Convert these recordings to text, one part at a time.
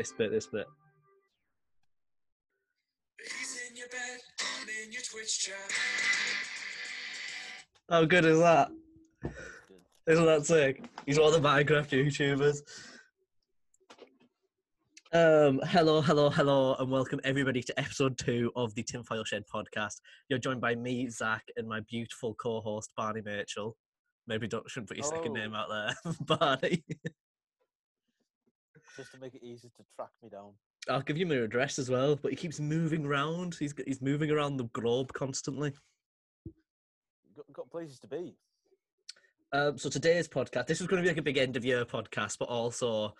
This bit. He's in your bed, I'm in your Twitch chat. How good is that? Isn't that sick? He's one of the Minecraft YouTubers. Hello, and welcome everybody to episode 2 of the Tinfoil Shed podcast. You're joined by me, Zach, and my beautiful co-host, Barney Mitchell. Maybe shouldn't put your second name out there, Barney. Just to make it easy to track me down. I'll give you my address as well, but he keeps moving around. He's moving around the globe constantly. Got places to be. So today's podcast, this is going to be like a big end of year podcast, but also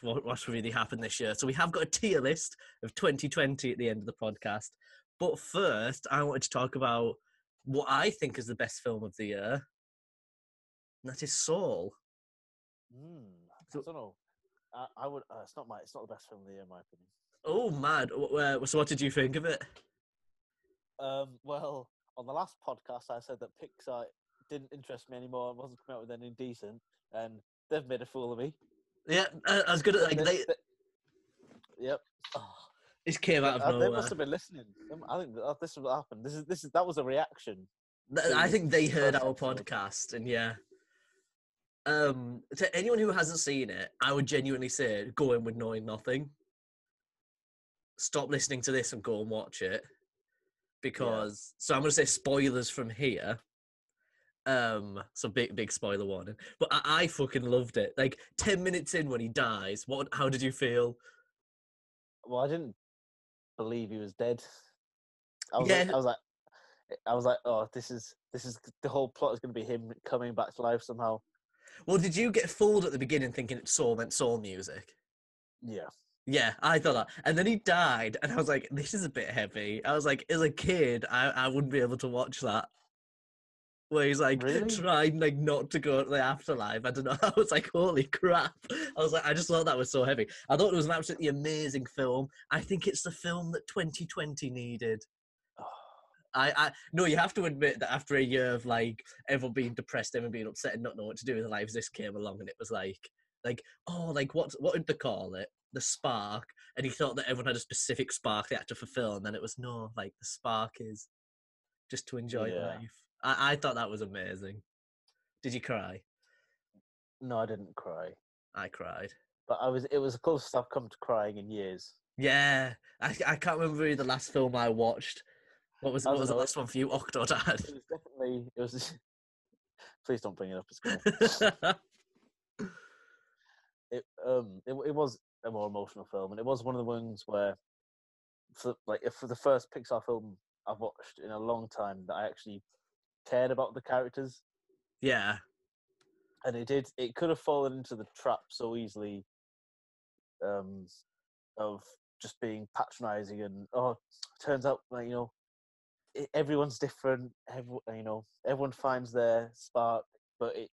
what's really happened this year. So we have got a tier list of 2020 at the end of the podcast. But first, I wanted to talk about what I think is the best film of the year. And that is Soul. I don't know. I would. It's not the best film of the year, in my opinion. Oh, mad. So what did you think of it? Well, on the last podcast, I said that Pixar didn't interest me anymore. I wasn't coming out with anything decent, and they've made a fool of me. Yeah, I was good at like Yep. Oh. This came out of nowhere. They must have been listening. I think this was what happened. That was a reaction. I think they heard our podcast, and yeah. To anyone who hasn't seen it, I would genuinely say go in with knowing nothing. Stop listening to this and go and watch it, because so I'm going to say spoilers from here. So big spoiler warning. But I fucking loved it. Like 10 minutes in, when he dies, how did you feel? Well, I didn't believe he was dead. I was like, oh, this is the whole plot is going to be him coming back to life somehow. Well, did you get fooled at the beginning thinking it meant soul music? Yeah. Yeah, I thought that. And then he died, and I was like, this is a bit heavy. I was like, as a kid, I wouldn't be able to watch that. Where he's like, really? Trying like not to go to the afterlife. I don't know. I was like, holy crap. I was like, I just thought that was so heavy. I thought it was an absolutely amazing film. I think it's the film that 2020 needed. No, you have to admit that after a year of like everyone being depressed, everyone being upset and not knowing what to do with their lives, this came along and it was like what did they call it? The spark. And he thought that everyone had a specific spark they had to fulfill, and then it was the spark is just to enjoy life. I thought that was amazing. Did you cry? No, I didn't cry. I cried. But it was the closest I've come to crying in years. Yeah. I can't remember really the last film I watched. What was the last one for you, Octodad? It was definitely... Please don't bring it up, it's cool. It was a more emotional film, and it was one of the ones where, for the first Pixar film I've watched in a long time that I actually cared about the characters. Yeah. And it did... It could have fallen into the trap so easily of just being patronising and, turns out, everyone's different. Everyone finds their spark, but it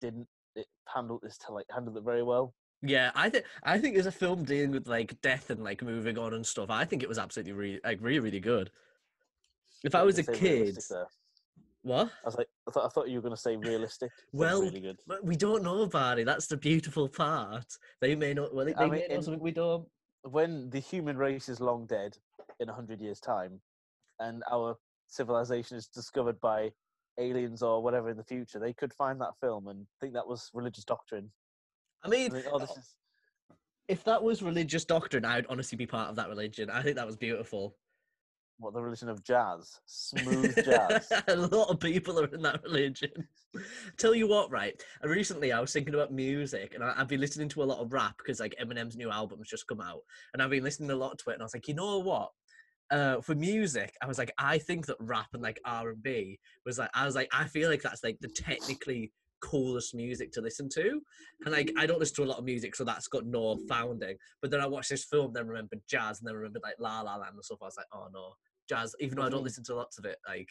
didn't. It handled it very well. Yeah, I think as a film dealing with like death and like moving on and stuff, I think it was absolutely really, really good. If I was a kid, what? I was like, I thought you were going to say realistic. Well, really good. We don't know, Barney. That's the beautiful part. They may not. Well, they may know something we don't. When the human race is long dead in 100 years' time, and our civilization is discovered by aliens or whatever in the future, they could find that film and think that was religious doctrine. I mean, if that was religious doctrine, I'd honestly be part of that religion. I think that was beautiful. What, the religion of jazz? Smooth jazz. A lot of people are in that religion. Tell you what, right? Recently, I was thinking about music, and I've been listening to a lot of rap because like Eminem's new album's just come out, and I've been listening a lot to it. And I was like, you know what? For music, I was like, I think that rap and like R&B was like, I feel like that's like the technically coolest music to listen to, and like I don't listen to a lot of music, so that's got no founding. But then I watched this film, then remembered jazz, and then remembered like La La Land and stuff. I was like, oh no. Jazz, even though I don't listen to lots of it, like...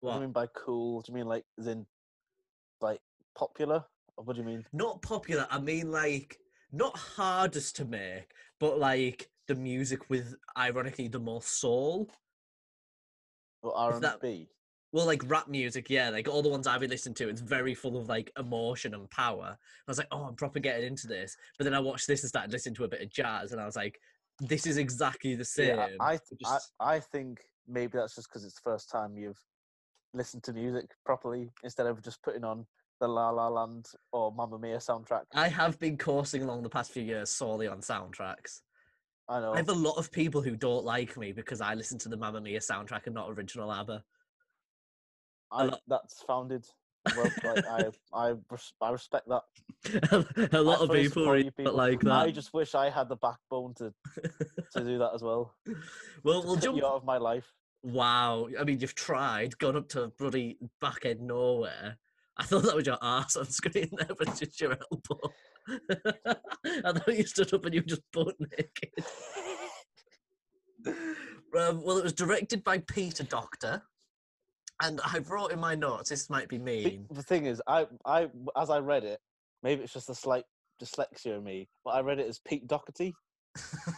What do you mean by cool? Do you mean, like, as in, like, popular? Or what do you mean? Not popular. I mean, like, not hardest to make, but, like, the music with, ironically, the more soul. Or R&B? Well, like rap music, yeah, like all the ones I've been listening to, it's very full of like emotion and power. And I was like, oh, I'm proper getting into this. But then I watched this and started listening to a bit of jazz, and I was like, this is exactly the same. Yeah, I think maybe that's just because it's the first time you've listened to music properly instead of just putting on the La La Land or Mamma Mia soundtrack. I have been coursing along the past few years solely on soundtracks. I know. I have a lot of people who don't like me because I listen to the Mamma Mia soundtrack and not original ABBA. That's founded. Well, like, I respect that. A lot of people like that. I just wish I had the backbone to do that as well. Well, we'll jump you out of my life. Wow, I mean, you've tried, gone up to bloody back end nowhere. I thought that was your ass on screen there, but it's just your elbow. I thought you stood up and you were just butt naked. Well, it was directed by Peter Doctor. And I wrote in my notes, this might be mean. The thing is, I as I read it, maybe it's just a slight dyslexia in me, but I read it as Pete Doherty.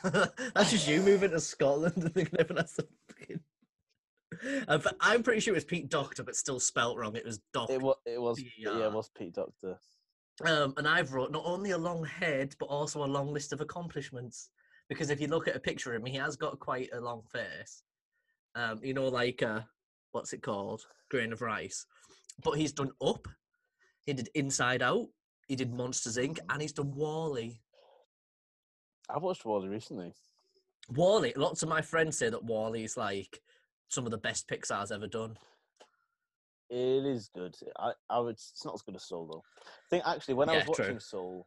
That's just you moving to Scotland and thinking everyone has something. I'm pretty sure it was Pete Doctor, but still spelt wrong. It was Doctor. It was Pete Doctor. And I've wrote not only a long head, but also a long list of accomplishments. Because if you look at a picture of him, he has got quite a long face. You know, like... what's it called? Grain of rice. But he's done Up, he did Inside Out, he did Monsters, Inc., and he's done Wall-E. I watched Wall-E recently. Wall-E, lots of my friends say that Wall-E's like some of the best Pixar's ever done. It is good. It's not as good as Soul, though. I think, actually, when I was watching Soul,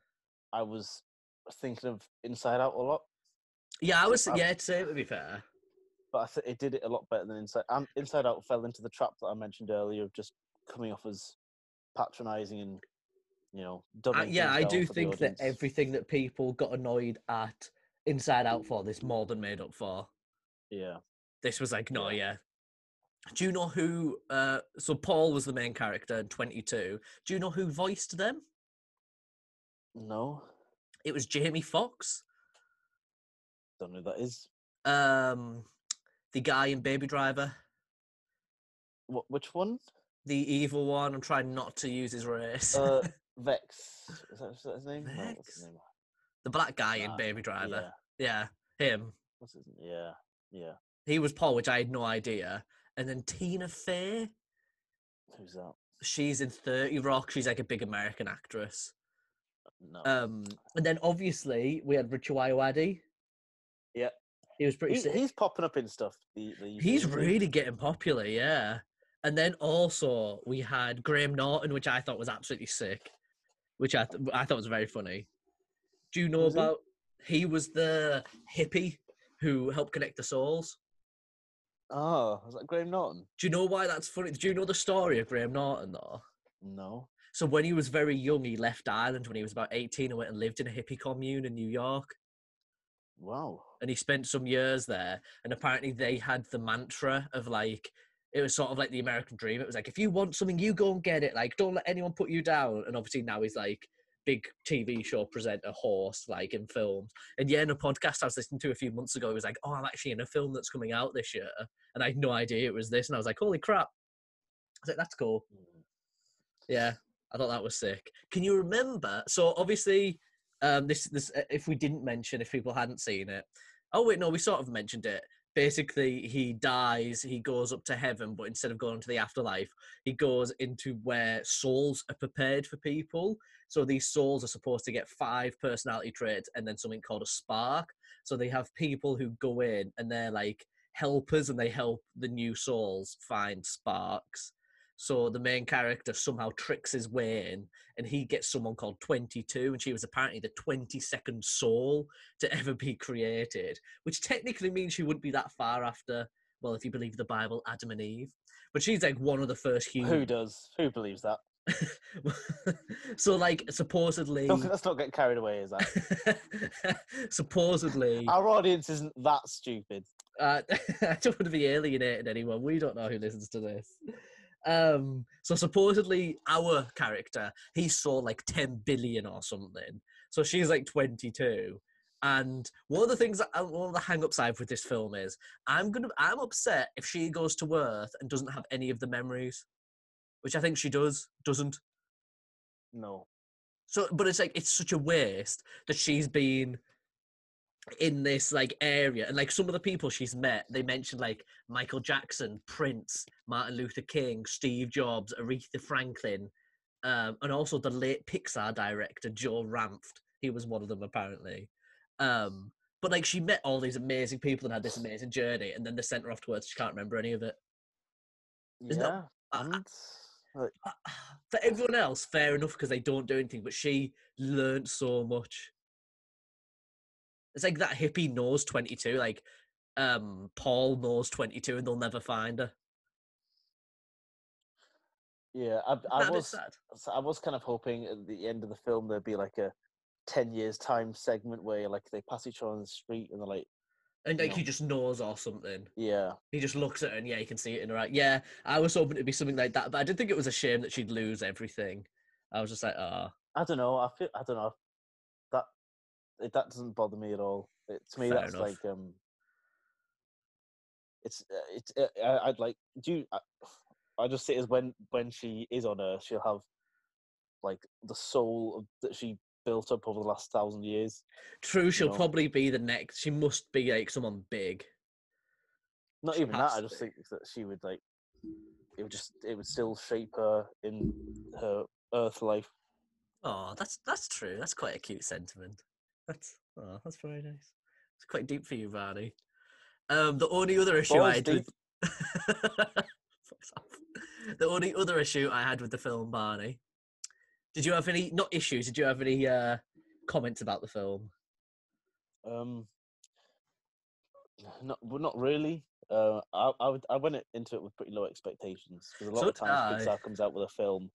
I was thinking of Inside Out a lot. Yeah, I'd say it would be fair. But it did it a lot better than Inside Out. Inside Out fell into the trap that I mentioned earlier of just coming off as patronising and, you know, dumbing. Yeah, I do think that everything that people got annoyed at Inside Out for, this more than made up for. Yeah. This was like, no, yeah. Do you know who... so Paul was the main character in 22. Do you know who voiced them? No. It was Jamie Foxx. Don't know who that is. The guy in Baby Driver. What? Which one? The evil one. I'm trying not to use his race. Vex. Is that his name? Vex. No, what's his name? The black guy in Baby Driver. Yeah, him. What's his name? Yeah. He was Paul, which I had no idea. And then Tina Fey. Who's that? She's in 30 Rock. She's like a big American actress. No. And then obviously we had Richa Waiyadi. Yeah. He was pretty sick. He's popping up in stuff. He's really getting popular, yeah. And then also we had Graham Norton, which I thought was absolutely sick, which I thought was very funny. Do you know about... He was the hippie who helped connect the souls. Oh, was that Graham Norton? Do you know why that's funny? Do you know the story of Graham Norton, though? No. So when he was very young, he left Ireland when he was about 18 and went and lived in a hippie commune in New York. Wow. And he spent some years there, and apparently they had the mantra of like, it was sort of like the American dream. It was like, if you want something, you go and get it. Like, don't let anyone put you down. And obviously now he's like big TV show presenter, host, like in films. And yeah, in a podcast I was listening to a few months ago, he was like, oh, I'm actually in a film that's coming out this year. And I had no idea it was this. And I was like, holy crap. I was like, that's cool. Yeah, I thought that was sick. Can you remember? So obviously... if we didn't mention, if people hadn't seen it, oh wait, no, we sort of mentioned it. Basically, he dies, he goes up to heaven, but instead of going to the afterlife, he goes into where souls are prepared for people. So these souls are supposed to get 5 personality traits and then something called a spark. So they have people who go in and they're like helpers, and they help the new souls find sparks. So the main character somehow tricks his way in, and he gets someone called 22, and she was apparently the 22nd soul to ever be created, which technically means she wouldn't be that far after, well, if you believe the Bible, Adam and Eve. But she's like one of the first humans. Who does? Who believes that? So, like, supposedly... Let's not get carried away, is that? Supposedly... Our audience isn't that stupid. I don't want to be alienating anyone. We don't know who listens to this. So supposedly our character, he saw like 10 billion or something. So she's like 22, And one of the things, one of the hang-ups I have with this film is, I'm upset if she goes to Earth and doesn't have any of the memories, which I think she does, doesn't. No. So, but it's like, it's such a waste that she's been in this like area, and like some of the people she's met, they mentioned like Michael Jackson, Prince, Martin Luther King, Steve Jobs, Aretha Franklin, and also the late Pixar director Joe Ranft. He was one of them apparently. But like she met all these amazing people and had this amazing journey, and then they sent her off to Earth. She can't remember any of it. For everyone else, fair enough, because they don't do anything, but she learned so much. It's like that hippie knows 22, like Paul knows 22, and they'll never find her. Yeah, I was kind of hoping at the end of the film there'd be like a 10 years time segment where like they pass each other on the street and they're like, and like he just knows or something. Yeah, he just looks at her and yeah, you can see it in her eye. Yeah, I was hoping it'd be something like that, but I did think it was a shame that she'd lose everything. I was just like, I don't know. I don't know. That doesn't bother me at all. To me, that's like I'd like. I just see it as when she is on Earth, she'll have like the soul that she built up over the last 1,000 years. True, she'll probably be the next. She must be like someone big. Not even that. I just think that she would like. It would still shape her in her Earth life. Oh, that's true. That's quite a cute sentiment. That's very nice. It's quite deep for you, Barney. The only other issue I had with the film, Barney. Did you have any Did you have any comments about the film? Not really. I went into it with pretty low expectations because a lot of times Pixar comes out with a film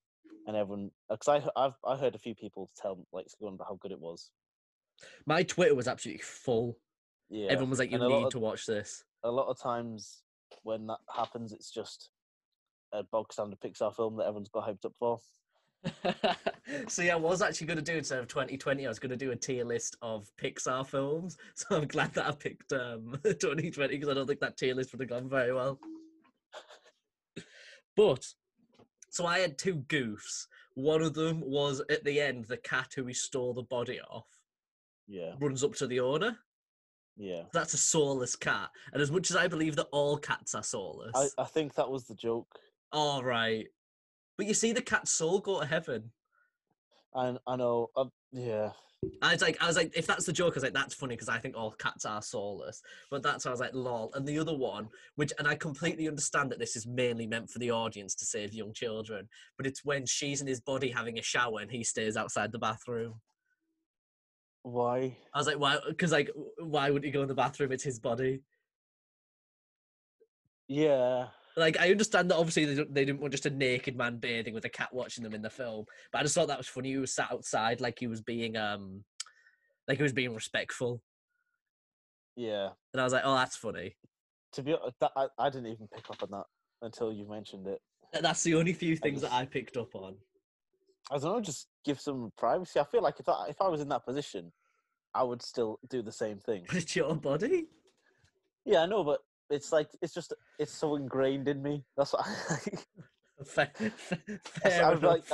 and everyone, because I heard a few people tell like how good it was. My Twitter was absolutely full. Yeah, everyone was like, "You need to watch this." A lot of times when that happens, it's just a bog standard Pixar film that everyone's got hyped up for. See, I was actually going to do, instead of 2020, I was going to do a tier list of Pixar films. So I'm glad that I picked 2020 because I don't think that tier list would have gone very well. But so I had two goofs. One of them was at the end, the cat who we stole the body off. Yeah. Runs up to the owner. Yeah. That's a soulless cat. And as much as I believe that all cats are soulless. I think that was the joke. All right. But you see the cat's soul go to heaven. I know. Yeah. I was like, if that's the joke, I was like, that's funny because I think all cats are soulless. But that's how I was like, lol. And the other one, which, and I completely understand that this is mainly meant for the audience to save young children, but it's when she's in his body having a shower and he stays outside the bathroom. Why? I was like, why? Because like, why would he go in the bathroom? It's his body. Yeah. Like, I understand that obviously they didn't want just a naked man bathing with a cat watching them in the film, but I just thought that was funny. He was sat outside like he was being respectful. Yeah. And I was like, oh, that's funny. To be honest, I didn't even pick up on that until you mentioned it. That's the only few things that I picked up on. I don't know, just give some privacy. I feel like if I was in that position, I would still do the same thing. It's your body? Yeah, I know, but it's like, it's so ingrained in me. That's what I like. Fair I would like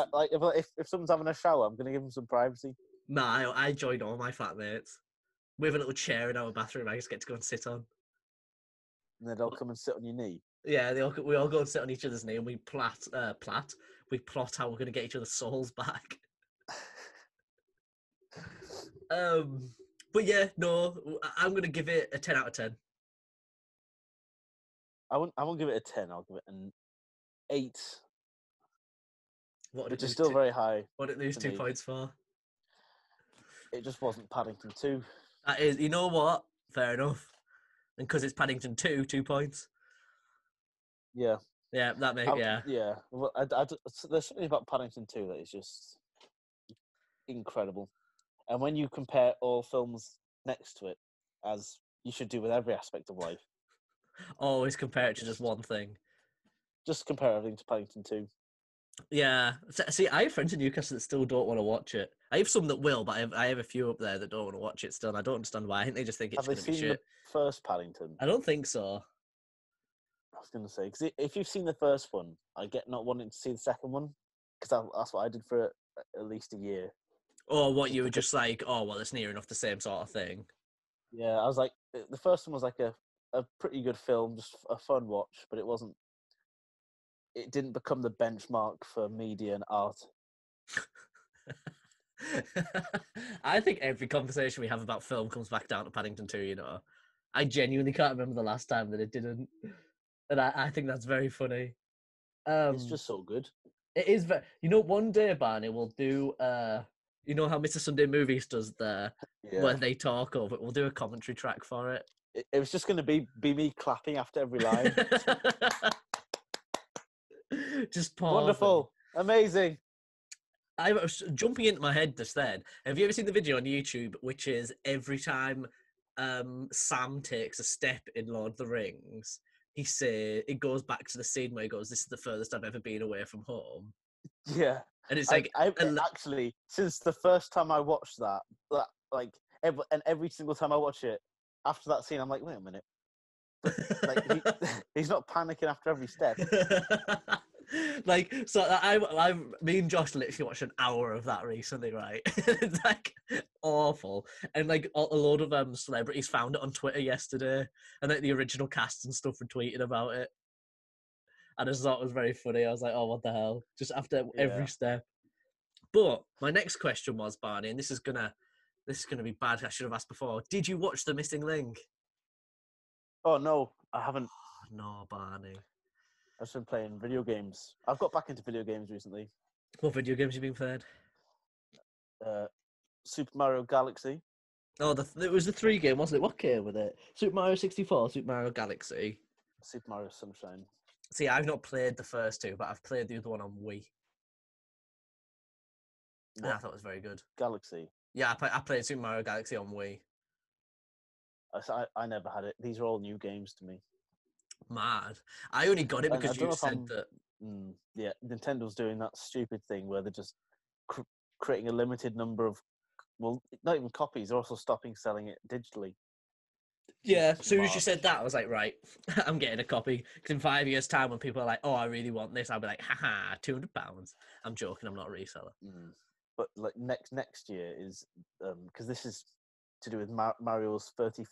if someone's having a shower, I'm going to give them some privacy. Nah, I join all my fat mates. We have a little chair in our bathroom I just get to go and sit on. And then they'll come and sit on your knee? Yeah, we all go and sit on each other's knee and we plot how we're going to get each other's souls back. But yeah, no, I'm going to give it a 10 out of 10. I won't give it a 10. I'll give it an 8. Which is still very high. What did it lose 2 points for? It just wasn't Paddington 2. That is, you know what? Fair enough. And because it's Paddington 2, 2 points. Yeah. Yeah, that makes, yeah. Yeah. Well, there's something about Paddington 2 that is just incredible. And when you compare all films next to it, as you should do with every aspect of life. Always compare it to just one thing. Just compare everything to Paddington 2. Yeah. See, I have friends in Newcastle that still don't want to watch it. I have some that will, but I have a few up there that don't want to watch it still, and I don't understand why. I think they just think it's going to be shit. Have they seen the first Paddington? I don't think so. I was going to say, because if you've seen the first one, I get not wanting to see the second one, because that's what I did for at least a year. Or what you were just like, oh, well, it's near enough the same sort of thing. Yeah, I was like, the first one was like a pretty good film, just a fun watch, but it didn't become the benchmark for media and art. I think every conversation we have about film comes back down to Paddington 2, you know. I genuinely can't remember the last time that it didn't. And I think that's very funny. It's just so good. It is. You know, one day, Barney, we'll do... you know how Mr. Sunday Movies does there, yeah, when they talk over it? We'll do a commentary track for it. It was just going to be me clapping after every line. Just pause. Wonderful. And... amazing. I was jumping into my head just then. Have you ever seen the video on YouTube, which is every time Sam takes a step in Lord of the Rings, it goes back to the scene where he goes, this is the furthest I've ever been away from home. Yeah. And it's like... actually, since the first time I watched that like, every single time I watch it, after that scene, I'm like, wait a minute. Like, he's not panicking after every step. Like, so me and Josh literally watched an hour of that recently, right? It's like awful. And like a load of celebrities found it on Twitter yesterday, and like the original cast and stuff were tweeting about it. I just thought it was very funny. I was like, oh, what the hell? Just after every step. But my next question was, Barney, and this is gonna be bad. I should have asked before. Did you watch The Missing Link? Oh no, I haven't. Oh, no, Barney. I've been playing video games. I've got back into video games recently. What video games have you been playing? Super Mario Galaxy. Oh, it was the 3 game, wasn't it? What game was it? Super Mario 64, Super Mario Galaxy, Super Mario Sunshine. See, I've not played the first 2, but I've played the other one on Wii. And I thought it was very good. Galaxy? Yeah, I played Super Mario Galaxy on Wii. I never had it. These are all new games to me. Mad. I only got it because you said that... yeah, Nintendo's doing that stupid thing where they're just creating a limited number of... Well, not even copies. They're also stopping selling it digitally. Yeah, as soon as you said that, I was like, right, I'm getting a copy. Because in 5 years' time, when people are like, oh, I really want this, I'll be like, haha, £200. I'm joking, I'm not a reseller. Mm. But like next year is, because this is to do with Mario's 35th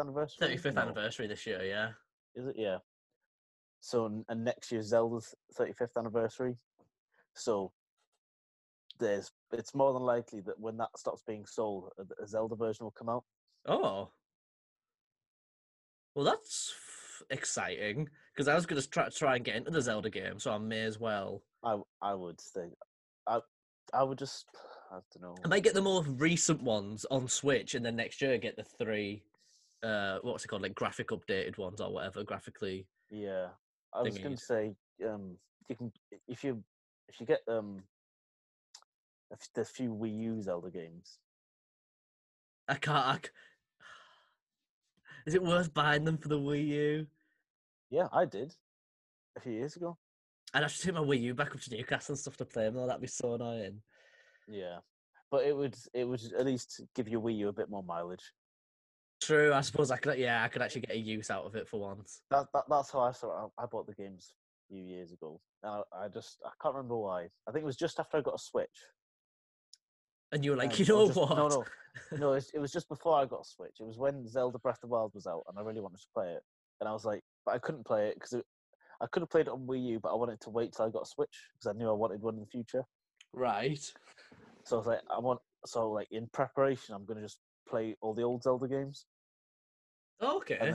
anniversary? 35th anniversary this year, yeah. Is it? Yeah. So, and next year's Zelda's 35th anniversary. So, it's more than likely that when that stops being sold, a Zelda version will come out. Oh. Well, that's exciting, because I was going to try and get into the Zelda game, so I may as well. I would think. I would just, I don't know. I might get the more recent ones on Switch, and then next year get the 3, what's it called, like graphic updated ones or whatever, graphically. Yeah, I was going to say, you can if you get the few Wii U Zelda games. I can't. Is it worth buying them for the Wii U? Yeah, I did. A few years ago. I'd have to take my Wii U back up to Newcastle and stuff to play them, though. That'd be so annoying. Yeah. But it would at least give your Wii U a bit more mileage. True, I suppose I could actually get a use out of it for once. That's how I saw it. I bought the games a few years ago. And I can't remember why. I think it was just after I got a Switch. And you were like, what? No, it was just before I got a Switch. It was when Zelda Breath of the Wild was out, and I really wanted to play it. And I was like, but I couldn't play it, because I could have played it on Wii U, but I wanted to wait till I got a Switch, because I knew I wanted one in the future. Right. So I was like, in preparation, I'm going to just play all the old Zelda games. Okay. And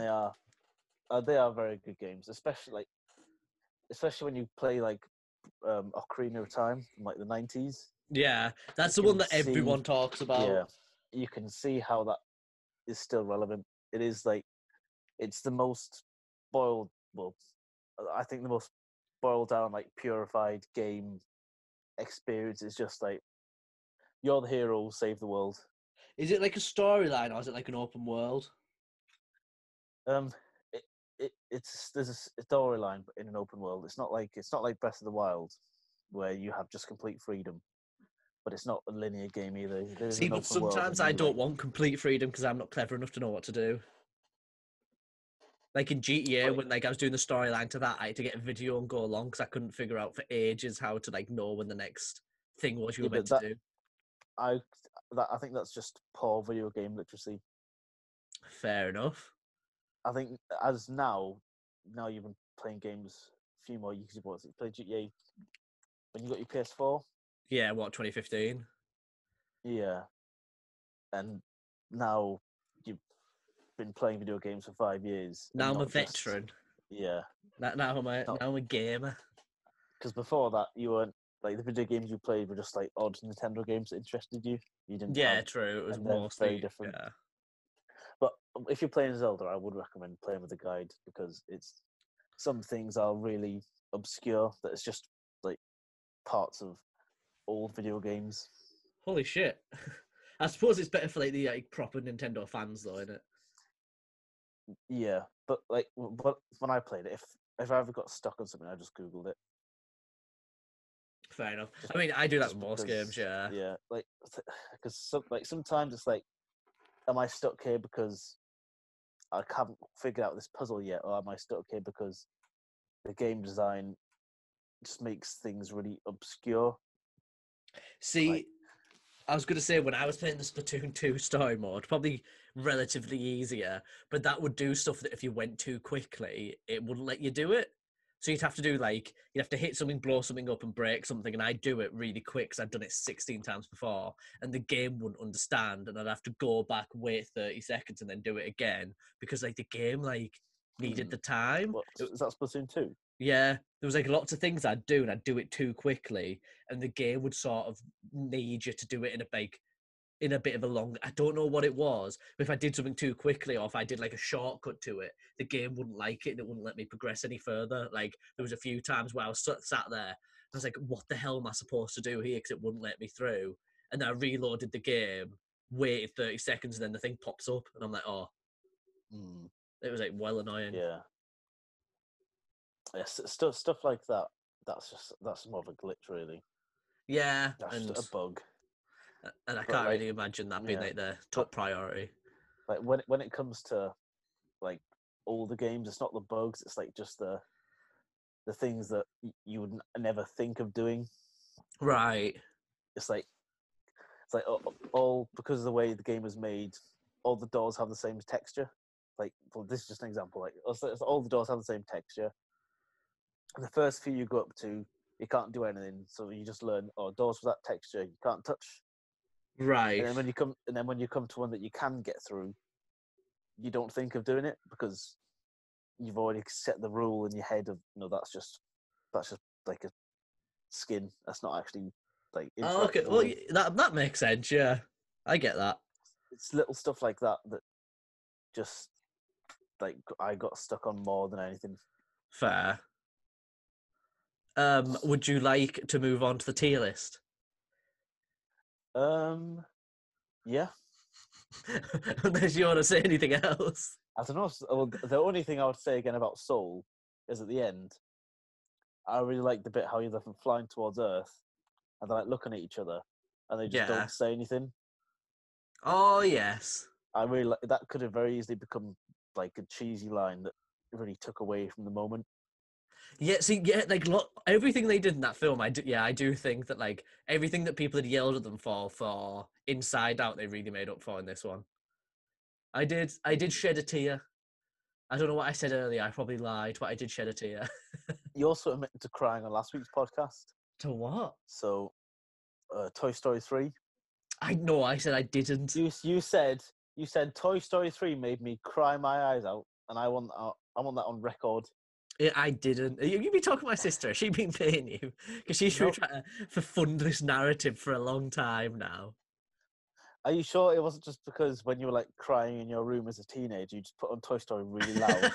they are very good games, especially when you play like Ocarina of Time from like the 90s. Yeah, that's the one that everyone talks about. Yeah, you can see how that is still relevant. It is like, it's the most boiled, well, I think the most boiled down, like purified game experience is just like, you're the hero, save the world. Is it like a storyline or is it like an open world? there's a storyline, but in an open world. It's not like Breath of the Wild, where you have just complete freedom. But it's not a linear game either. See, but sometimes I don't want complete freedom because I'm not clever enough to know what to do. Like in GTA, when I was doing the storyline to that, I had to get a video and go along because I couldn't figure out for ages how to know when the next thing was you were meant to do. I think that's just poor video game literacy. Fair enough. I think as now you've been playing games a few more years ago. You played GTA when you got your PS4. Yeah, 2015? Yeah. And now you've been playing video games for 5 years. Now I'm a veteran. Yeah. Now I'm a gamer. Because before that, you weren't... Like, the video games you played were just, odd Nintendo games that interested you. You didn't... Yeah, true. It was mostly... Very different. Yeah. But if you're playing Zelda, I would recommend playing with a guide, because it's... Some things are really obscure, that it's just, parts of old video games. Holy shit. I suppose it's better for the proper Nintendo fans though, isn't it? Yeah, but when I played it, if I ever got stuck on something, I just googled it. Fair enough. I mean, I do that with most games. Yeah, because sometimes it's am I stuck here because I haven't figured out this puzzle yet, or am I stuck here because the game design just makes things really obscure? See, I was going to say, when I was playing the Splatoon 2 story mode, probably relatively easier, but that would do stuff that if you went too quickly, it wouldn't let you do it. So you'd have to do, you'd have to hit something, blow something up and break something, and I'd do it really quick because I'd done it 16 times before, and the game wouldn't understand, and I'd have to go back, wait 30 seconds, and then do it again, because, the game, needed the time. What, was that Splatoon 2? Yeah, there was lots of things I'd do, and I'd do it too quickly, and the game would sort of need you to do it in a bit of a long... I don't know what it was, but if I did something too quickly, or if I did a shortcut to it, the game wouldn't like it, and it wouldn't let me progress any further. There was a few times where I was sat there, and I was like, what the hell am I supposed to do here? Because it wouldn't let me through. And then I reloaded the game, waited 30 seconds, and then the thing pops up, and I'm like, oh. Mm. It was, well annoying. Yeah. Yeah, stuff like that. That's more of a glitch, really. Yeah, that's just a bug. And I can't really imagine that being their top priority. When it comes to all the games, it's not the bugs. It's just the things that you would never think of doing. Right. It's all because of the way the game was made. All the doors have the same texture. Well, this is just an example. All the doors have the same texture. The first few you go up to, you can't do anything, so you just learn. Oh, doors with that texture, you can't touch. Right. And then when you come to one that you can get through, you don't think of doing it because you've already set the rule in your head of no, that's just a skin. That's not actually Oh, okay. Well, that makes sense. Yeah, I get that. It's little stuff like that just I got stuck on more than anything. Fair. Would you like to move on to the tier list? Yeah. Unless you want to say anything else. I don't know. Well, the only thing I would say again about Soul is at the end, I really like the bit how you're flying towards Earth and they're looking at each other and they just don't say anything. Oh, yes. I really like that. Could have very easily become a cheesy line that really took away from the moment. Yeah, see, yeah, everything they did in that film, I do think that everything that people had yelled at them for Inside Out, they really made up for in this one. I did shed a tear. I don't know what I said earlier. I probably lied, but I did shed a tear. You also admitted to crying on last week's podcast. To what? So, Toy Story 3. I know. I said I didn't. You said Toy Story 3 made me cry my eyes out, and I want that on record. Yeah, I didn't. You'd be talking to my sister. She'd been paying you because she's been trying to fund this narrative for a long time now. Are you sure it wasn't just because when you were crying in your room as a teenager, you just put on Toy Story really loud?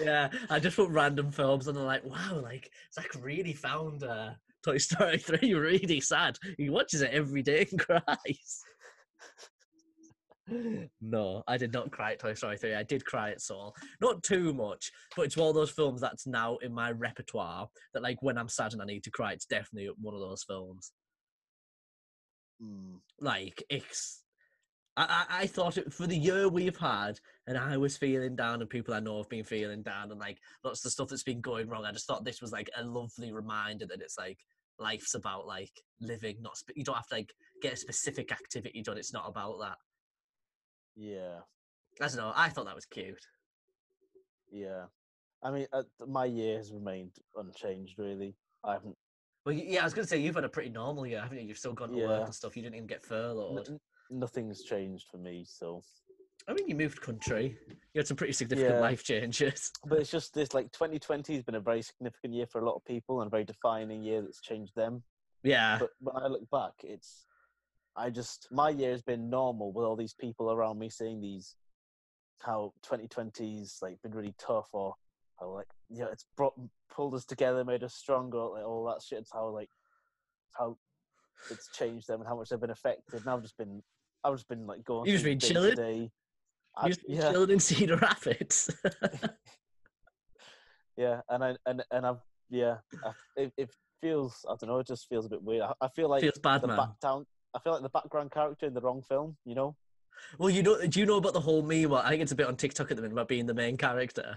Yeah, I just put random films and I'm like, wow, Zach really found Toy Story 3 really sad. He watches it every day and cries. No, I did not cry at Toy Story 3. I did cry at Soul. Not too much, but it's one of those films that's now in my repertoire that, like, when I'm sad and I need to cry, it's definitely one of those films. Mm. Like, it's... I thought it, for the year we've had, and I was feeling down and people I know have been feeling down and, like, lots of stuff that's been going wrong, I just thought this was, like, a lovely reminder that it's, like, life's about, like, living. Not you don't have to, like, get a specific activity done. It's not about that. Yeah. I don't know. I thought that was cute. Yeah. I mean, my year has remained unchanged, really. I haven't... Well, yeah, I was going to say, you've had a pretty normal year, haven't you? You've still gone to work and stuff. You didn't even get furloughed. Nothing's changed for me, so... I mean, you moved country. You had some pretty significant life changes. But it's just this, like, 2020 has been a very significant year for a lot of people and a very defining year that's changed them. Yeah. But when I look back, it's... my year has been normal with all these people around me saying how 2020's like been really tough, or how like it's pulled us together, made us stronger, like all that shit. It's how it's changed them and how much they've been affected. And I've just been like going. You've been chilling. You've been chilling in Cedar Rapids. It feels, I don't know, it just feels a bit weird. I feel like feels bad, man. I feel like the background character in the wrong film, you know? Well, do you know about the whole meme? I think it's a bit on TikTok at the minute about being the main character.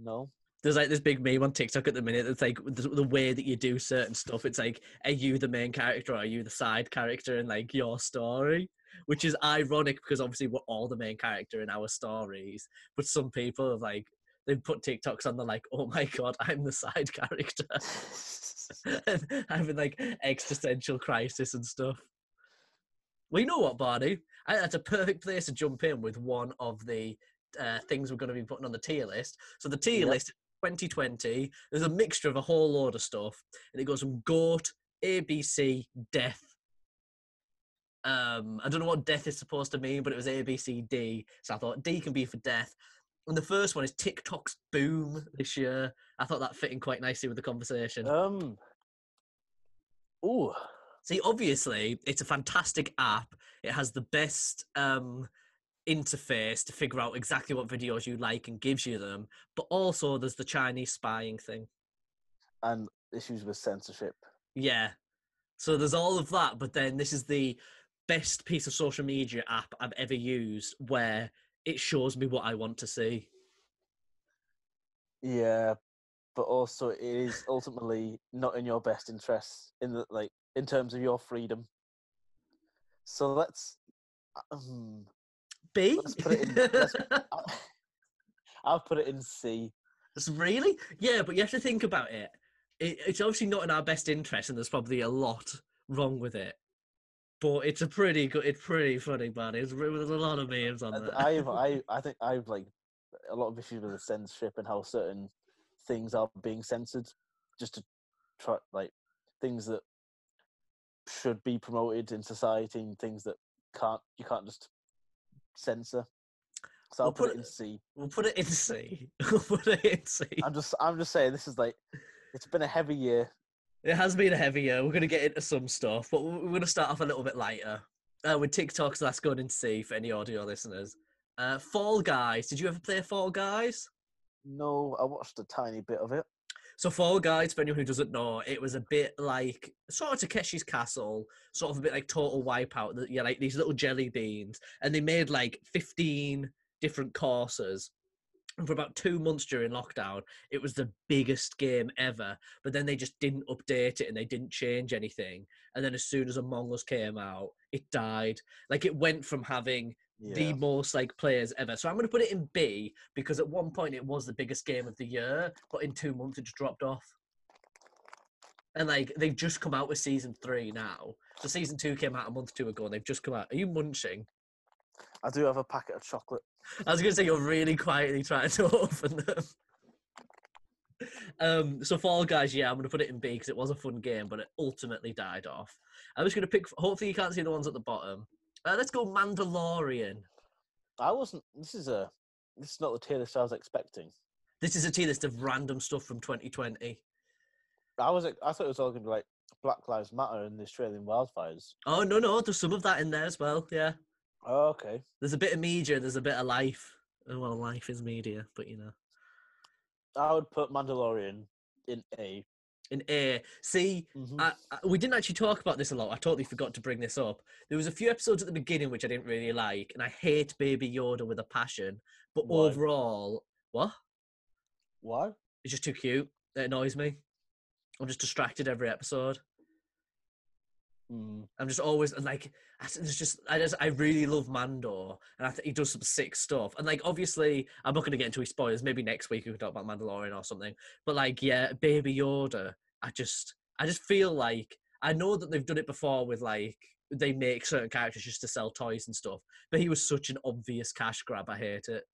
No. There's like this big meme on TikTok at the minute that's like the way that you do certain stuff. It's like, are you the main character or are you the side character in like your story? Which is ironic because obviously we're all the main character in our stories. But some people have like, they've put TikToks on, they're like, oh my God, I'm the side character. And having like existential crisis and stuff. Well, you know what, Barney? That's a perfect place to jump in with one of the things we're going to be putting on the tier list. So the tier list 2020, there's a mixture of a whole load of stuff, and it goes from goat, ABC, death. I don't know what death is supposed to mean, but it was ABCD, so I thought D can be for death. And the first one is TikTok's boom this year. I thought that fit in quite nicely with the conversation. Ooh. See, obviously, it's a fantastic app. It has the best interface to figure out exactly what videos you like and gives you them. But also, there's the Chinese spying thing. And issues with censorship. Yeah. So there's all of that. But then this is the best piece of social media app I've ever used where it shows me what I want to see. Yeah. But also, it is ultimately not in your best interests in terms of your freedom. So let's... B? I'll put it in C. Really? Yeah, but you have to think about it. It's obviously not in our best interest, and there's probably a lot wrong with it. But it's a pretty good... It's pretty funny, man. There's a lot of memes on that. I think I've, like, a lot of issues with the censorship and how certain things are being censored just to try, like, things that should be promoted in society and things that you can't just censor. So I'll put it in C. We'll put it in C. We'll put it in C. I'm just saying this is like, it's been a heavy year. It has been a heavy year. We're going to get into some stuff, but we're going to start off a little bit lighter with TikTok, so that's going in C for any audio listeners. Fall Guys. Did you ever play Fall Guys? No, I watched a tiny bit of it. So Fall Guys, for anyone who doesn't know, it was a bit like, sort of Takeshi's Castle, sort of a bit like Total Wipeout, yeah, like these little jelly beans. And they made like 15 different courses. And for about 2 months during lockdown, it was the biggest game ever. But then they just didn't update it and they didn't change anything. And then as soon as Among Us came out, it died. Like it went from having... Yeah. The most like players ever. So I'm going to put it in B because at one point it was the biggest game of the year, but in 2 months it just dropped off. And like they've just come out with season 3 now. So season 2 came out a month or two ago and they've just come out. Are you munching? I do have a packet of chocolate. I was going to say you're really quietly trying to open them. So Fall Guys, yeah, I'm going to put it in B because it was a fun game, but it ultimately died off. I'm just going to pick, hopefully you can't see the ones at the bottom. Let's go Mandalorian. This is not the tier list I was expecting. This is a tier list of random stuff from 2020. I thought it was all going to be like Black Lives Matter and the Australian wildfires. Oh, no, there's some of that in there as well, yeah. Oh, okay. There's a bit of media, there's a bit of life. Well, life is media, but you know. I would put Mandalorian in A. In A. See, mm-hmm. We didn't actually talk about this a lot. I totally forgot to bring this up. There was a few episodes at the beginning which I didn't really like, and I hate Baby Yoda with a passion. But why? Overall... What? Why? It's just too cute. It annoys me. I'm just distracted every episode. I'm just always like, I really love Mando, and I think he does some sick stuff. And like, obviously, I'm not going to get into his spoilers. Maybe next week we can talk about Mandalorian or something. But like, yeah, Baby Yoda. I just feel like I know that they've done it before with like they make certain characters just to sell toys and stuff. But he was such an obvious cash grab. I hate it.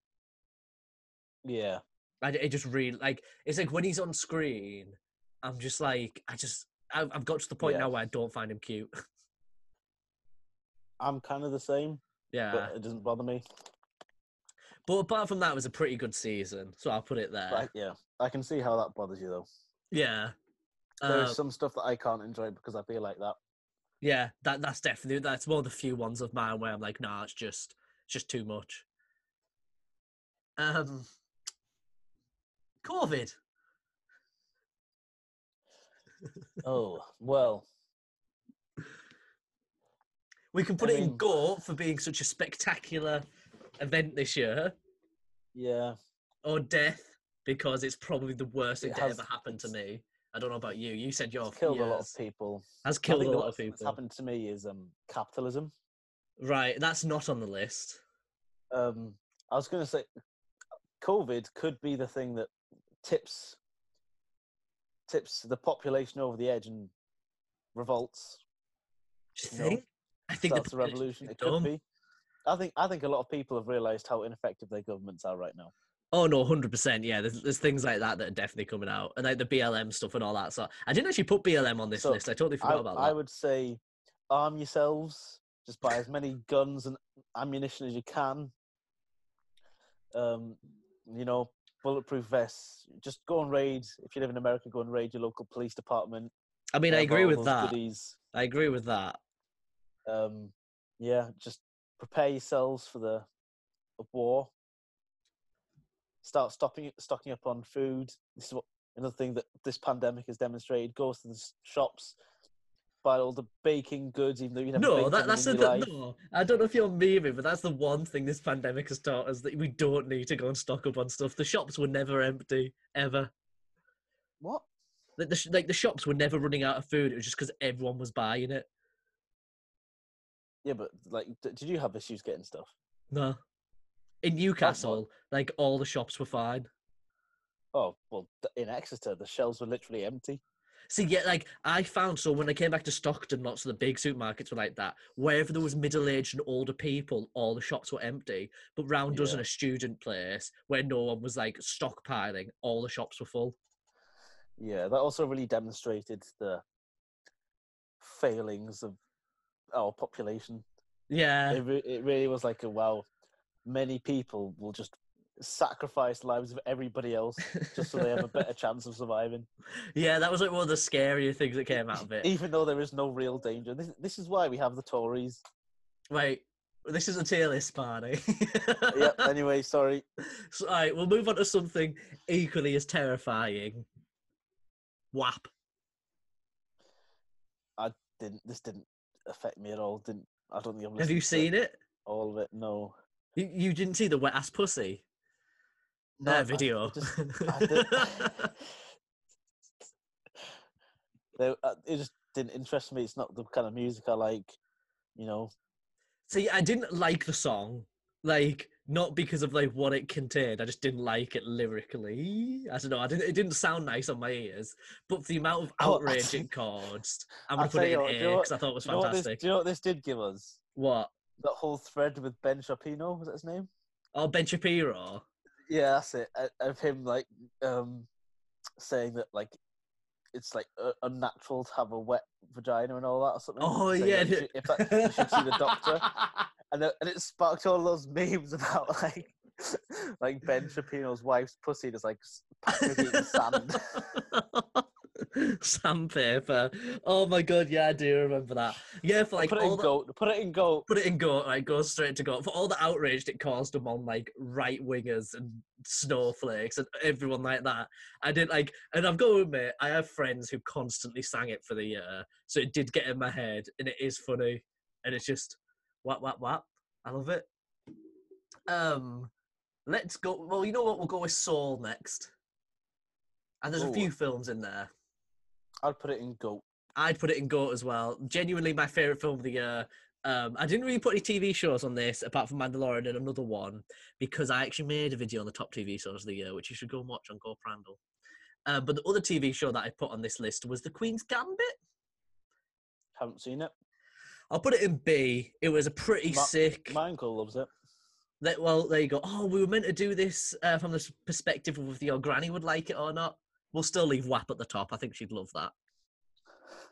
Yeah, I just really like. It's like when he's on screen, I'm just like, I've got to the point now where I don't find him cute. I'm kind of the same. Yeah. But it doesn't bother me. But apart from that, it was a pretty good season, so I'll put it there. But yeah. I can see how that bothers you, though. Yeah. There's some stuff that I can't enjoy because I feel like that. Yeah, that's definitely... That's one of the few ones of mine where I'm like, nah, it's just too much. Covid. Oh, well. We can put it in GOAT for being such a spectacular event this year. Yeah. Or death, because it's probably the worst thing that ever happened to me. I don't know about you. You said you're killed a lot of people. Has killed a lot of people. What's happened to me is capitalism. Right, that's not on the list. I was going to say, COVID could be the thing that tips the population over the edge and revolts. Do you think? I think that's a revolution. It could be. I think a lot of people have realised how ineffective their governments are right now. Oh no, 100%. Yeah, there's things like that are definitely coming out, and like the BLM stuff and all that. So I didn't actually put BLM on this list. I totally forgot about that. I would say arm yourselves. Just buy as many guns and ammunition as you can. You know. Bulletproof vests. Just go and raid. If you live in America, go and raid your local police department. I mean, I agree with that. Yeah, just prepare yourselves for the war. Start stocking up on food. This is another thing that this pandemic has demonstrated. Go to the shops, buy all the baking goods, even though you never baked them in your life. No, I don't know if you're memeing, but that's the one thing this pandemic has taught us, that we don't need to go and stock up on stuff. The shops were never empty, ever. What? The shops were never running out of food. It was just because everyone was buying it. Yeah, but, like, did you have issues getting stuff? No. In Newcastle, like, all the shops were fine. Oh, well, in Exeter, the shelves were literally empty. See, yeah, like, I found, so when I came back to Stockton, lots of the big supermarkets were like that. Wherever there was middle-aged and older people, all the shops were empty. But round us in a student place, where no one was, like, stockpiling, all the shops were full. Yeah, that also really demonstrated the failings of our population. Yeah. It really was like, many people will just sacrifice lives of everybody else just so they have a better chance of surviving. Yeah, that was like one of the scarier things that came out of it. Even though there is no real danger. This is why we have the Tories. Wait, this is a tier list party. Yeah, anyway, sorry. So, all right, we'll move on to something equally as terrifying. WAP. This didn't affect me at all. I don't think I've listened. Have you seen it? All of it, no. You didn't see the Wet Ass Pussy? No, that video. It just didn't interest me. It's not the kind of music I like, you know. See, I didn't like the song, like not because of like what it contained. I just didn't like it lyrically. I don't know. It didn't sound nice on my ears, but for the amount of outrage it caused, I'm gonna put it in A because I thought it was fantastic. Do you know what this did give us? What? That whole thread with Ben Shapiro, was that his name? Oh, Ben Shapiro. Yeah, that's it. Of him, like, saying that, like, it's, like, unnatural to have a wet vagina and all that or something. Oh, saying, yeah. Like, you should see the doctor. And it sparked all those memes about, like, Ben Shapiro's wife's pussy that's, like, sand. Sandpaper. Oh my god, yeah, I do remember that. Yeah, for like put it in goat. Like, goes straight to goat. For all the outrage it caused among like right wingers and snowflakes and everyone like that. I did like, and I've got with me, I have friends who constantly sang it for the year, so it did get in my head, and it is funny, and it's just whap whap whap. I love it. Let's go. Well, you know what? We'll go with Soul next. And there's a few films in there. I'd put it in GOAT. I'd put it in GOAT as well. Genuinely my favourite film of the year. I didn't really put any TV shows on this, apart from Mandalorian and another one, because I actually made a video on the top TV shows of the year, which you should go and watch on GoPrandle. But the other TV show that I put on this list was The Queen's Gambit. Haven't seen it. I'll put it in B. It was a pretty sick... My uncle loves it. Well, there you go. Oh, we were meant to do this from the perspective of if your granny would like it or not. We'll still leave WAP at the top. I think she'd love that.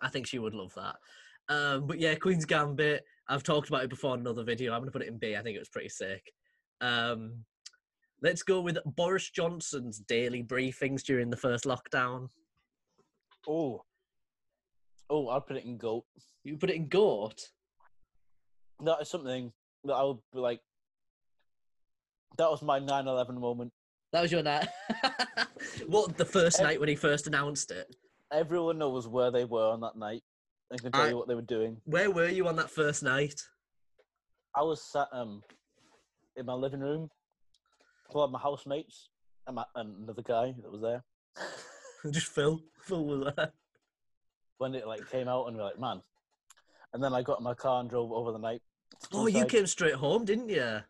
I think she would love that. But yeah, Queen's Gambit. I've talked about it before in another video. I'm going to put it in B. I think it was pretty sick. Let's go with Boris Johnson's daily briefings during the first lockdown. Oh, I'll put it in GOAT. You put it in GOAT? That is something that I would be like, that was my 9/11 moment. That was your night. What, the first night when he first announced it? Everyone knows where they were on that night. I can tell you what they were doing. Where were you on that first night? I was sat in my living room with all my housemates and another guy that was there. Just Phil. Phil was there. When it like came out and we were like, man. And then I got in my car and drove over the night. Oh, you came straight home, didn't you?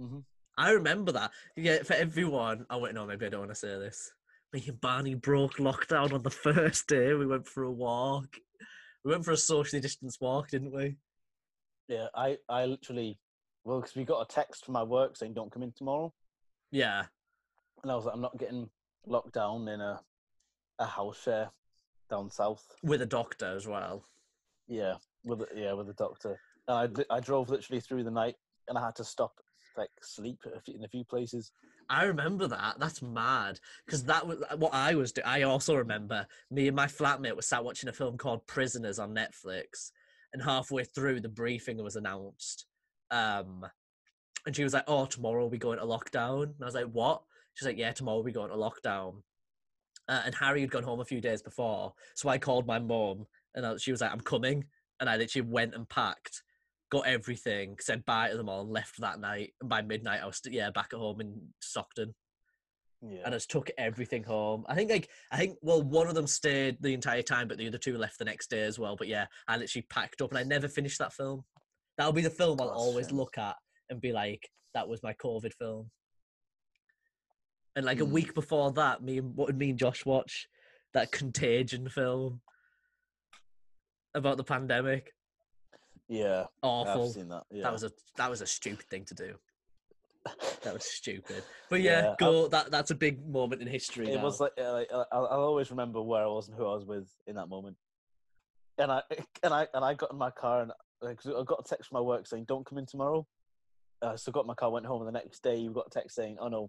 Mm-hmm. I remember that. Yeah, for everyone... Oh, wait, no, maybe I don't want to say this. Me and Barney broke lockdown on the first day. We went for a walk. We went for a socially distanced walk, didn't we? Yeah, I literally... Well, because we got a text from my work saying, don't come in tomorrow. Yeah. And I was like, I'm not getting locked down in a house share down south. With a doctor as well. Yeah, with a doctor. And I drove literally through the night, and I had to stop... like sleep in a few places. I remember that. That's mad, because that was what I was doing. I also remember me and my flatmate were sat watching a film called Prisoners on Netflix, and halfway through the briefing was announced, and she was like, oh, tomorrow we go into lockdown. And I was like, what? She's like, yeah, tomorrow we go into lockdown. And Harry had gone home a few days before, so I called my mum, and she was like, I'm coming. And I literally went and packed, got everything, said bye to them all, and left that night. And by midnight, I was back at home in Stockton. Yeah. And I just took everything home. I think one of them stayed the entire time, but the other two left the next day as well. But yeah, I literally packed up, and I never finished that film. That'll be the film I'll always look at and be like, that was my COVID film. And like a week before that, me and Josh watch that Contagion film about the pandemic. Yeah, awful. I've seen that. Yeah. That was a stupid thing to do. That was stupid. But yeah, go. That's a big moment in history. It was like I'll always remember where I was and who I was with in that moment. And I got in my car, and cause I got a text from my work saying don't come in tomorrow. So I got in my car, went home, and the next day you got a text saying, oh no,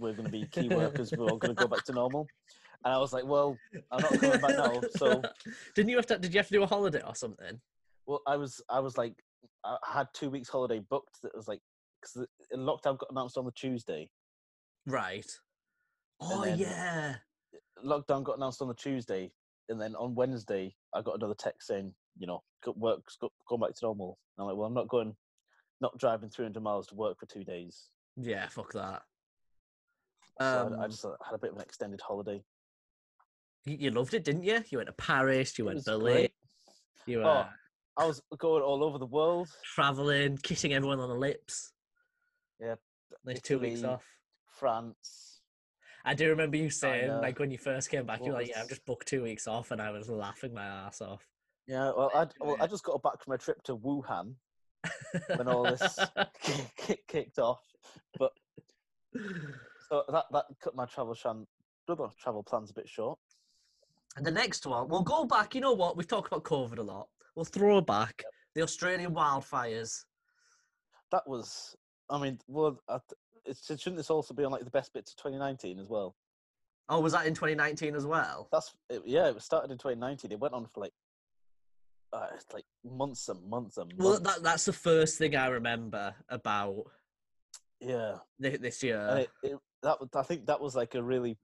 we're going to be key workers. We're all going to go back to normal. And I was like, well, I'm not coming back now. So did you have to do a holiday or something? Well, I was like, I had 2 weeks holiday booked. That was like, because the lockdown got announced on the Tuesday. Right. Oh, yeah. Lockdown got announced on the Tuesday. And then on Wednesday, I got another text saying, you know, work's going back to normal. And I'm like, well, I'm not driving 300 miles to work for 2 days. Yeah, fuck that. So I just had a bit of an extended holiday. You loved it, didn't you? You went to Paris, you went to Berlin. You were... I was going all over the world. Travelling, kissing everyone on the lips. Yeah. Like Italy, 2 weeks off. France. I do remember you saying, like, when you first came back, you were like, yeah, I've just booked 2 weeks off, and I was laughing my ass off. Yeah, well, I just got back from a trip to Wuhan when all this kicked off. But so that cut my travel plans a bit short. And the next one, we'll go back. You know what? We've talked about COVID a lot. We'll throw back the Australian wildfires. That was, I mean, well, shouldn't this also be on like the best bits of 2019 as well? Oh, was that in 2019 as well? Yeah, it started in 2019. It went on for like months and months and months. Well, that's the first thing I remember about. Yeah. This year. And I think that was like a really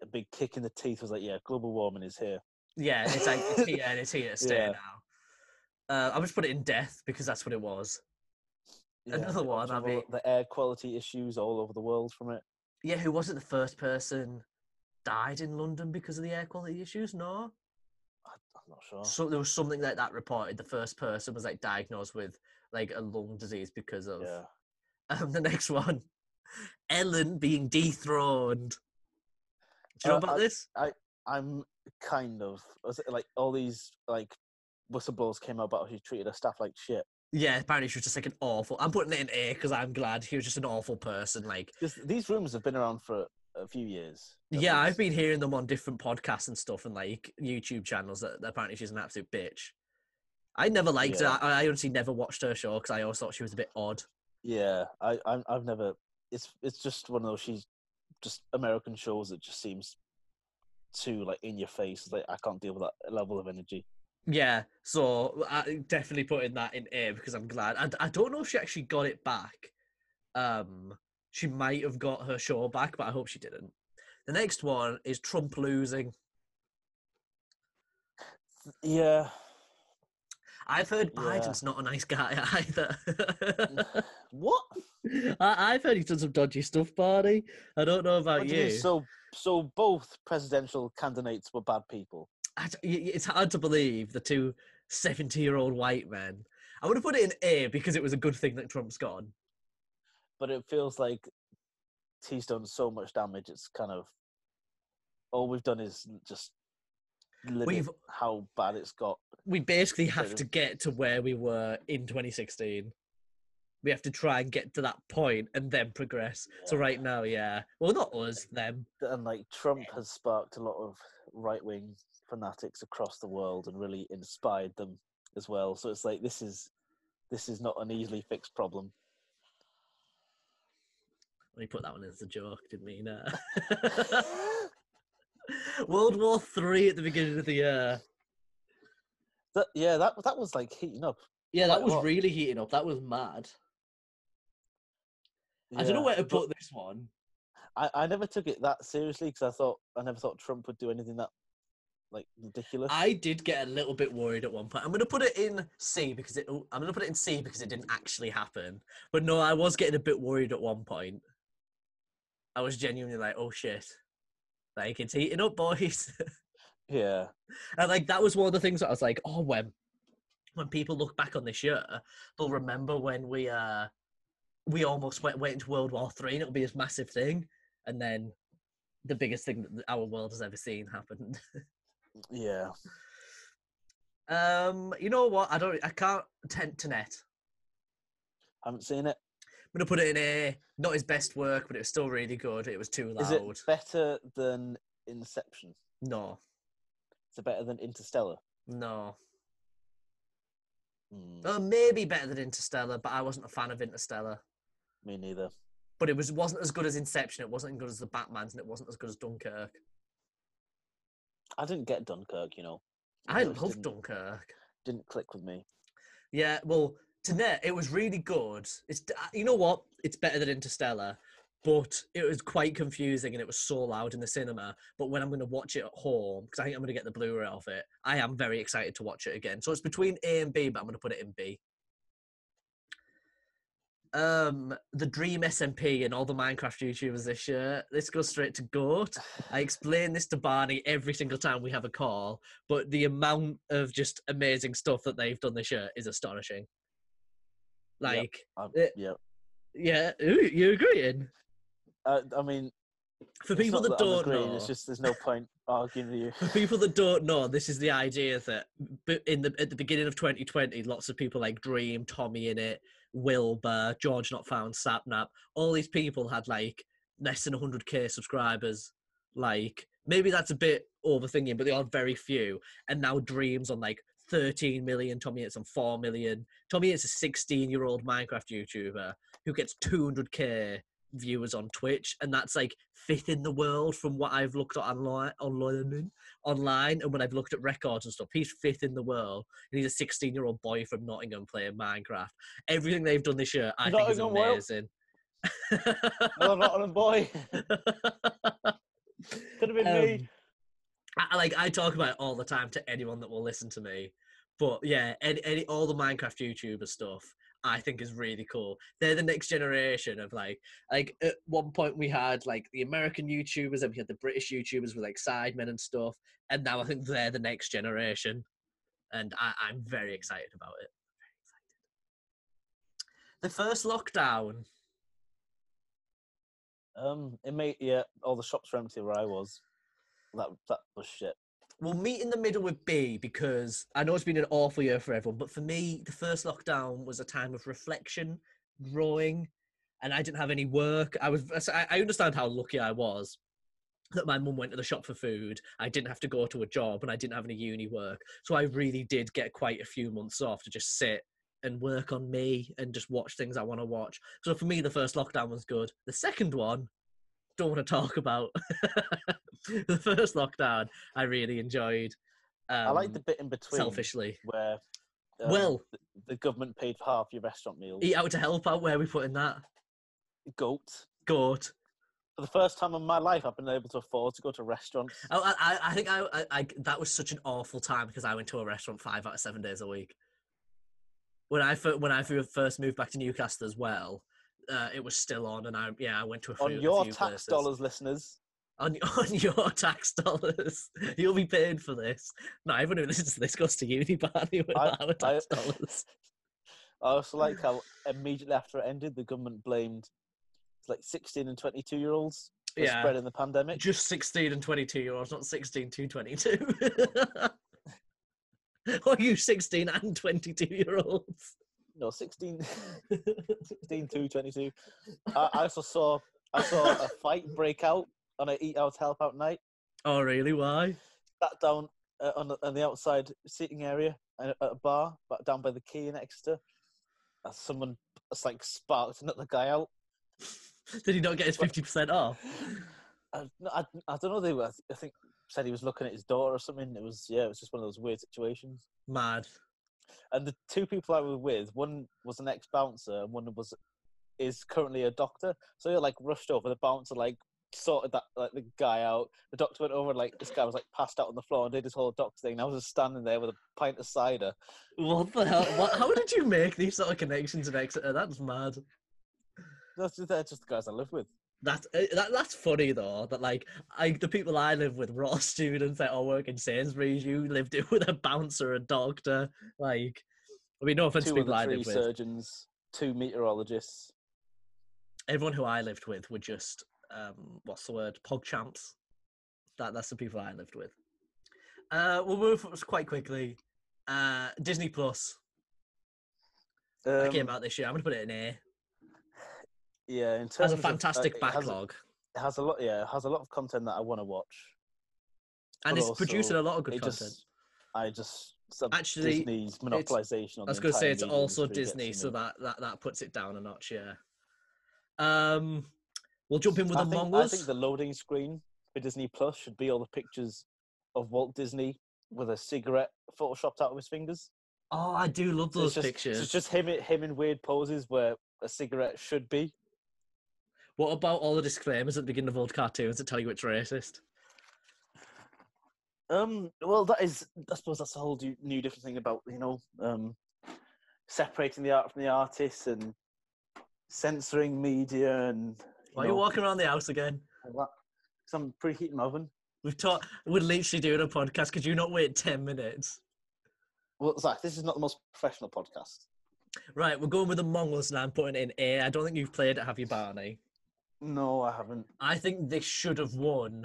a big kick in the teeth. Was like, yeah, global warming is here. Yeah, it's like it's here to stay now. I'll just put it in death because that's what it was. Yeah, another one. I mean, the air quality issues all over the world from it. Yeah, who was it? The first person died in London because of the air quality issues? No, I'm not sure. So there was something like that reported. The first person was like diagnosed with like a lung disease because of. Yeah. The next one, Ellen being dethroned. Do you know about this? I'm kind of like all these like whistleblowers came out about who treated her staff like shit. Yeah, apparently she was just like an awful... I'm putting it in A because I'm glad she was just an awful person. Like these rumours have been around for a few years. Yeah, least. I've been hearing them on different podcasts and stuff and like YouTube channels that apparently she's an absolute bitch. I never liked her. I honestly never watched her show because I always thought she was a bit odd. Yeah, I've never... It's just one of those American shows that just seems too like in your face. Like I can't deal with that level of energy. Yeah, so I definitely putting that in A because I'm glad. I don't know if she actually got it back. She might have got her show back, but I hope she didn't. The next one is Trump losing. Yeah. I've heard Biden's not a nice guy either. What? I've heard he's done some dodgy stuff, Barney. I don't know about you. So both presidential candidates were bad people. It's hard to believe the two 70-year-old white men. I would have put it in A because it was a good thing that Trump's gone. But it feels like he's done so much damage. It's kind of all we've done is just limit how bad it's got. We basically have to get to where we were in 2016. We have to try and get to that point and then progress. Yeah. So right now, well, not us, them. And like Trump has sparked a lot of right-wing fanatics across the world and really inspired them as well. So it's like this is not an easily fixed problem. We put that one as a joke, didn't we? No. World War III at the beginning of the year. That was like heating up. Yeah, that was really heating up. That was mad. Yeah, I don't know where to put this one. I never took it that seriously because I never thought Trump would do anything that like ridiculous. I did get a little bit worried at one point. I'm going to put it in C because it didn't actually happen. But no, I was getting a bit worried at one point. I was genuinely like, oh shit, like it's heating up, boys. Yeah. And like that was one of the things that I was like, oh, when people look back on this year, they'll remember when we almost went into World War III, and it'll be this massive thing, and then the biggest thing that our world has ever seen happened. Yeah. You know what? I can't net. Haven't seen it. I'm gonna put it in A. Not his best work, but it was still really good. It was too loud. Is it better than Inception? No. Is it better than Interstellar? No. Mm. Maybe better than Interstellar, but I wasn't a fan of Interstellar. Me neither. But it wasn't as good as Inception. It wasn't as good as the Batmans, and it wasn't as good as Dunkirk. I didn't get Dunkirk, you know. I loved Dunkirk. Didn't click with me. Yeah, well, Tenet, it was really good. It's, you know what? It's better than Interstellar, but it was quite confusing and it was so loud in the cinema. But when I'm going to watch it at home, because I think I'm going to get the Blu-ray off it, I am very excited to watch it again. So it's between A and B, but I'm going to put it in B. The Dream SMP and all the Minecraft YouTubers this year. This goes straight to GOAT. I explain this to Barney every single time we have a call, but the amount of just amazing stuff that they've done this year is astonishing. Like, you're agreeing. I mean, for people that don't know, it's just there's no point arguing with you. For people that don't know, this is the idea that at the beginning of 2020, lots of people like Dream, Tommy in it. Wilbur, George Not Found, Sapnap, all these people had like less than 100k subscribers. Like maybe that's a bit overthinking, but they are very few. And now Dream's on like 13 million, Tommy It's on 4 million. Tommy It's a 16-year-old Minecraft YouTuber who gets 200k viewers on Twitch, and that's like fifth in the world from what I've looked at online, and when I've looked at records and stuff, he's fifth in the world, and he's a 16-year-old boy from Nottingham playing Minecraft. Everything they've done this year, I think, is amazing. Another Nottingham boy. Could have been me. I talk about it all the time to anyone that will listen to me, but yeah, all the Minecraft YouTuber stuff I think is really cool. They're the next generation of like at one point we had like the American YouTubers, and we had the British YouTubers with like Sidemen and stuff, and now I think they're the next generation, and I'm very excited about it. The first lockdown. All the shops were empty where I was. That was shit. We'll meet in the middle with B, because I know it's been an awful year for everyone, but for me, the first lockdown was a time of reflection, growing, and I didn't have any work. I understand how lucky I was that my mum went to the shop for food. I didn't have to go to a job, and I didn't have any uni work. So I really did get quite a few months off to just sit and work on me and just watch things I want to watch. So for me, the first lockdown was good. The second one, don't want to talk about. The first lockdown I really enjoyed. I like the bit in between, selfishly, where the government paid for half your restaurant meals. Eat Out to Help Out, where are we putting that? Goat. For the first time in my life, I've been able to afford to go to restaurants. I think that was such an awful time, because I went to a restaurant 5 out of 7 days a week. When I first moved back to Newcastle as well, it was still on, and I went to a few. On your tax dollars, listeners. On your tax dollars, you'll be paying for this. No, everyone who listens to this goes to uni, Barney, with our tax dollars. I also like how immediately after it ended, the government blamed like 16 and 22-year-olds for spreading the pandemic. Just 16 and 22-year-olds, not 16 to 22. Or you 16 and 22-year-olds? No, 16, 16 to 22. I saw a fight break out on an Eat Out Help Out night. Oh, really? Why? Sat down on the outside seating area at a bar, but down by the quay in Exeter. And someone sparked another guy out. Did he not get his 50% off? I don't know. I think said he was looking at his daughter or something. It was just one of those weird situations. Mad. And the two people I was with, one was an ex-bouncer and one is currently a doctor. So they rushed over. The bouncer sorted that the guy out. The doctor went over and this guy was passed out on the floor and did his whole doctor thing. And I was just standing there with a pint of cider. What the hell? How did you make these sort of connections in Exeter? That's mad. That's just the guys I live with. That's funny though. That the people I live with were all students that all work in Sainsbury's. You lived it with a bouncer, a doctor. No offense to people I live with. 3 surgeons, 2 meteorologists. Everyone who I lived with were just what's the word? Pog champs. That's the people I lived with. We'll move quite quickly. Disney Plus. That came out this year. I'm gonna put it in A. Yeah, in terms of fantastic backlog. It has a lot of content that I want to watch, and it's producing a lot of good content. Actually, Disney's monopolization. I was going to say it's also Disney, so that puts it down a notch. Yeah. We'll jump in with Among Us. I think the loading screen for Disney Plus should be all the pictures of Walt Disney with a cigarette photoshopped out of his fingers. Oh, I do love those pictures. It's just him in weird poses where a cigarette should be. What about all the disclaimers at the beginning of old cartoons that tell you it's racist? Well, I suppose that's a whole new different thing about, separating the art from the artists and censoring media and... Why are you walking around the house again? Because I'm preheating my oven. We're literally doing a podcast. Could you not wait 10 minutes? Well, Zach, this is not the most professional podcast. Right, we're going with Among Us now. I'm putting it in A. I don't think you've played it, have you, Barney? No, I haven't. I think this should have won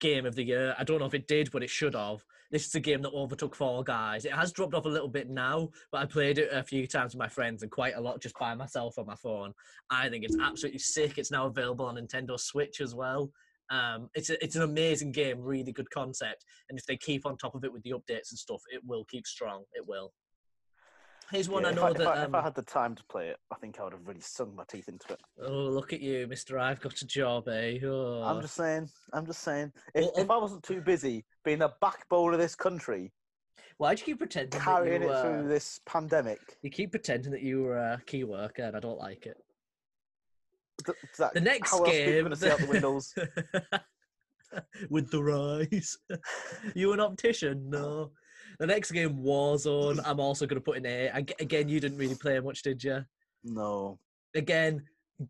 Game of the Year. I don't know if it did, but it should have. This is a game that overtook Fall Guys. It has dropped off a little bit now, but I played it a few times with my friends and quite a lot just by myself on my phone. I think it's absolutely sick. It's now available on Nintendo Switch as well. It's an amazing game, really good concept. And if they keep on top of it with the updates and stuff, it will keep strong. It will. Here's one I know if I had the time to play it, I think I would have really sung my teeth into it. Oh, look at you, Mr. I've got a job, eh? Oh. I'm just saying. If I wasn't too busy being the backbone of this country... Why do you keep pretending carrying it through this pandemic? You keep pretending that you were a key worker, and I don't like it. The next game... How else are you going to see out the windows? With the rise. You an optician? No. The next game, Warzone, I'm also going to put in A. Again, you didn't really play much, did you? No. Again,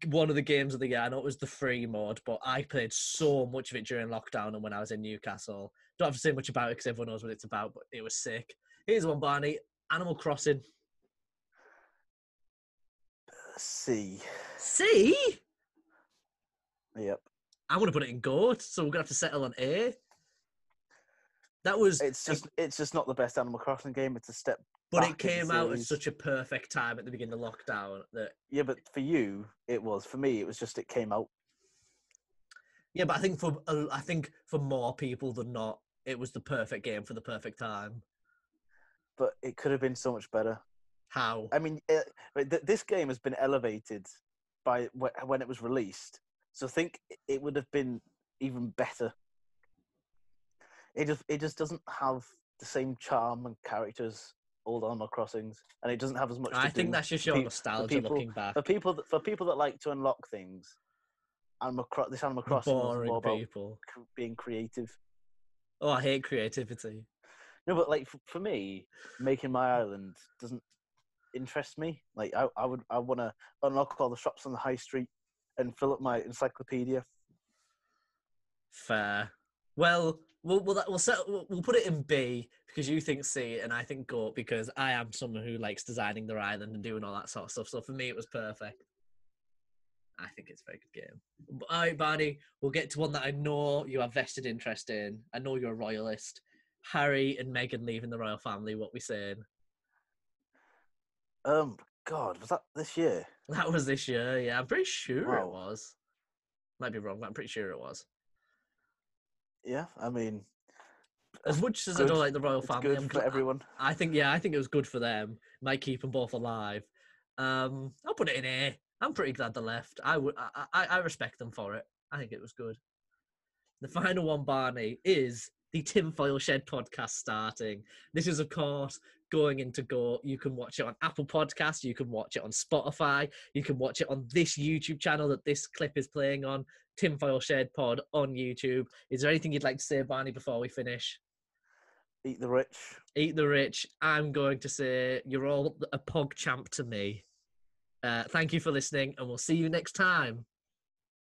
one of the games of the year, I know it was the free mode, but I played so much of it during lockdown and when I was in Newcastle. Don't have to say much about it because everyone knows what it's about, but it was sick. Here's one, Barney. Animal Crossing. C. C? Yep. I want to put it in goat, so we're going to have to settle on A. That was... It's just not the best Animal Crossing game. It's a step back. But it came out at such a perfect time at the beginning of lockdown. Yeah, but for you, it was. For me, it was just it came out. Yeah, but I think for more people than not, it was the perfect game for the perfect time. But it could have been so much better. How? I mean, this game has been elevated by when it was released. So I think it would have been even better. It just doesn't have the same charm and character as old Animal Crossings, and it doesn't have as much. I think that's just your nostalgia looking back. For people that like to unlock things, this Animal Crossing was more about being creative. Oh, I hate creativity. No, but like for me, making my island doesn't interest me. Like I want to unlock all the shops on the high street and fill up my encyclopedia. Fair. Well. We'll put it in B because you think C and I think goat because I am someone who likes designing their island and doing all that sort of stuff. So for me, it was perfect. I think it's a very good game. All right, Barney, we'll get to one that I know you have vested interest in. I know you're a royalist. Harry and Meghan leaving the royal family. What we saying? God, was that this year? That was this year. Yeah, I'm pretty sure It was. Might be wrong, but I'm pretty sure it was. Yeah, I mean... As much as I don't like the royal family... It's good for everyone. I think it was good for them. Might keep them both alive. I'll put it in A. I'm pretty glad they left. I respect them for it. I think it was good. The final one, Barney, is the Tinfoil Shed podcast starting. This is, of course, going into Go. You can watch it on Apple Podcasts. You can watch it on Spotify. You can watch it on this YouTube channel that this clip is playing on. Tinfoil Shed Pod on YouTube. Is there anything you'd like to say, Barney, before we finish? Eat the rich. Eat the rich. I'm going to say you're all a pog champ to me. Thank you for listening, and we'll see you next time.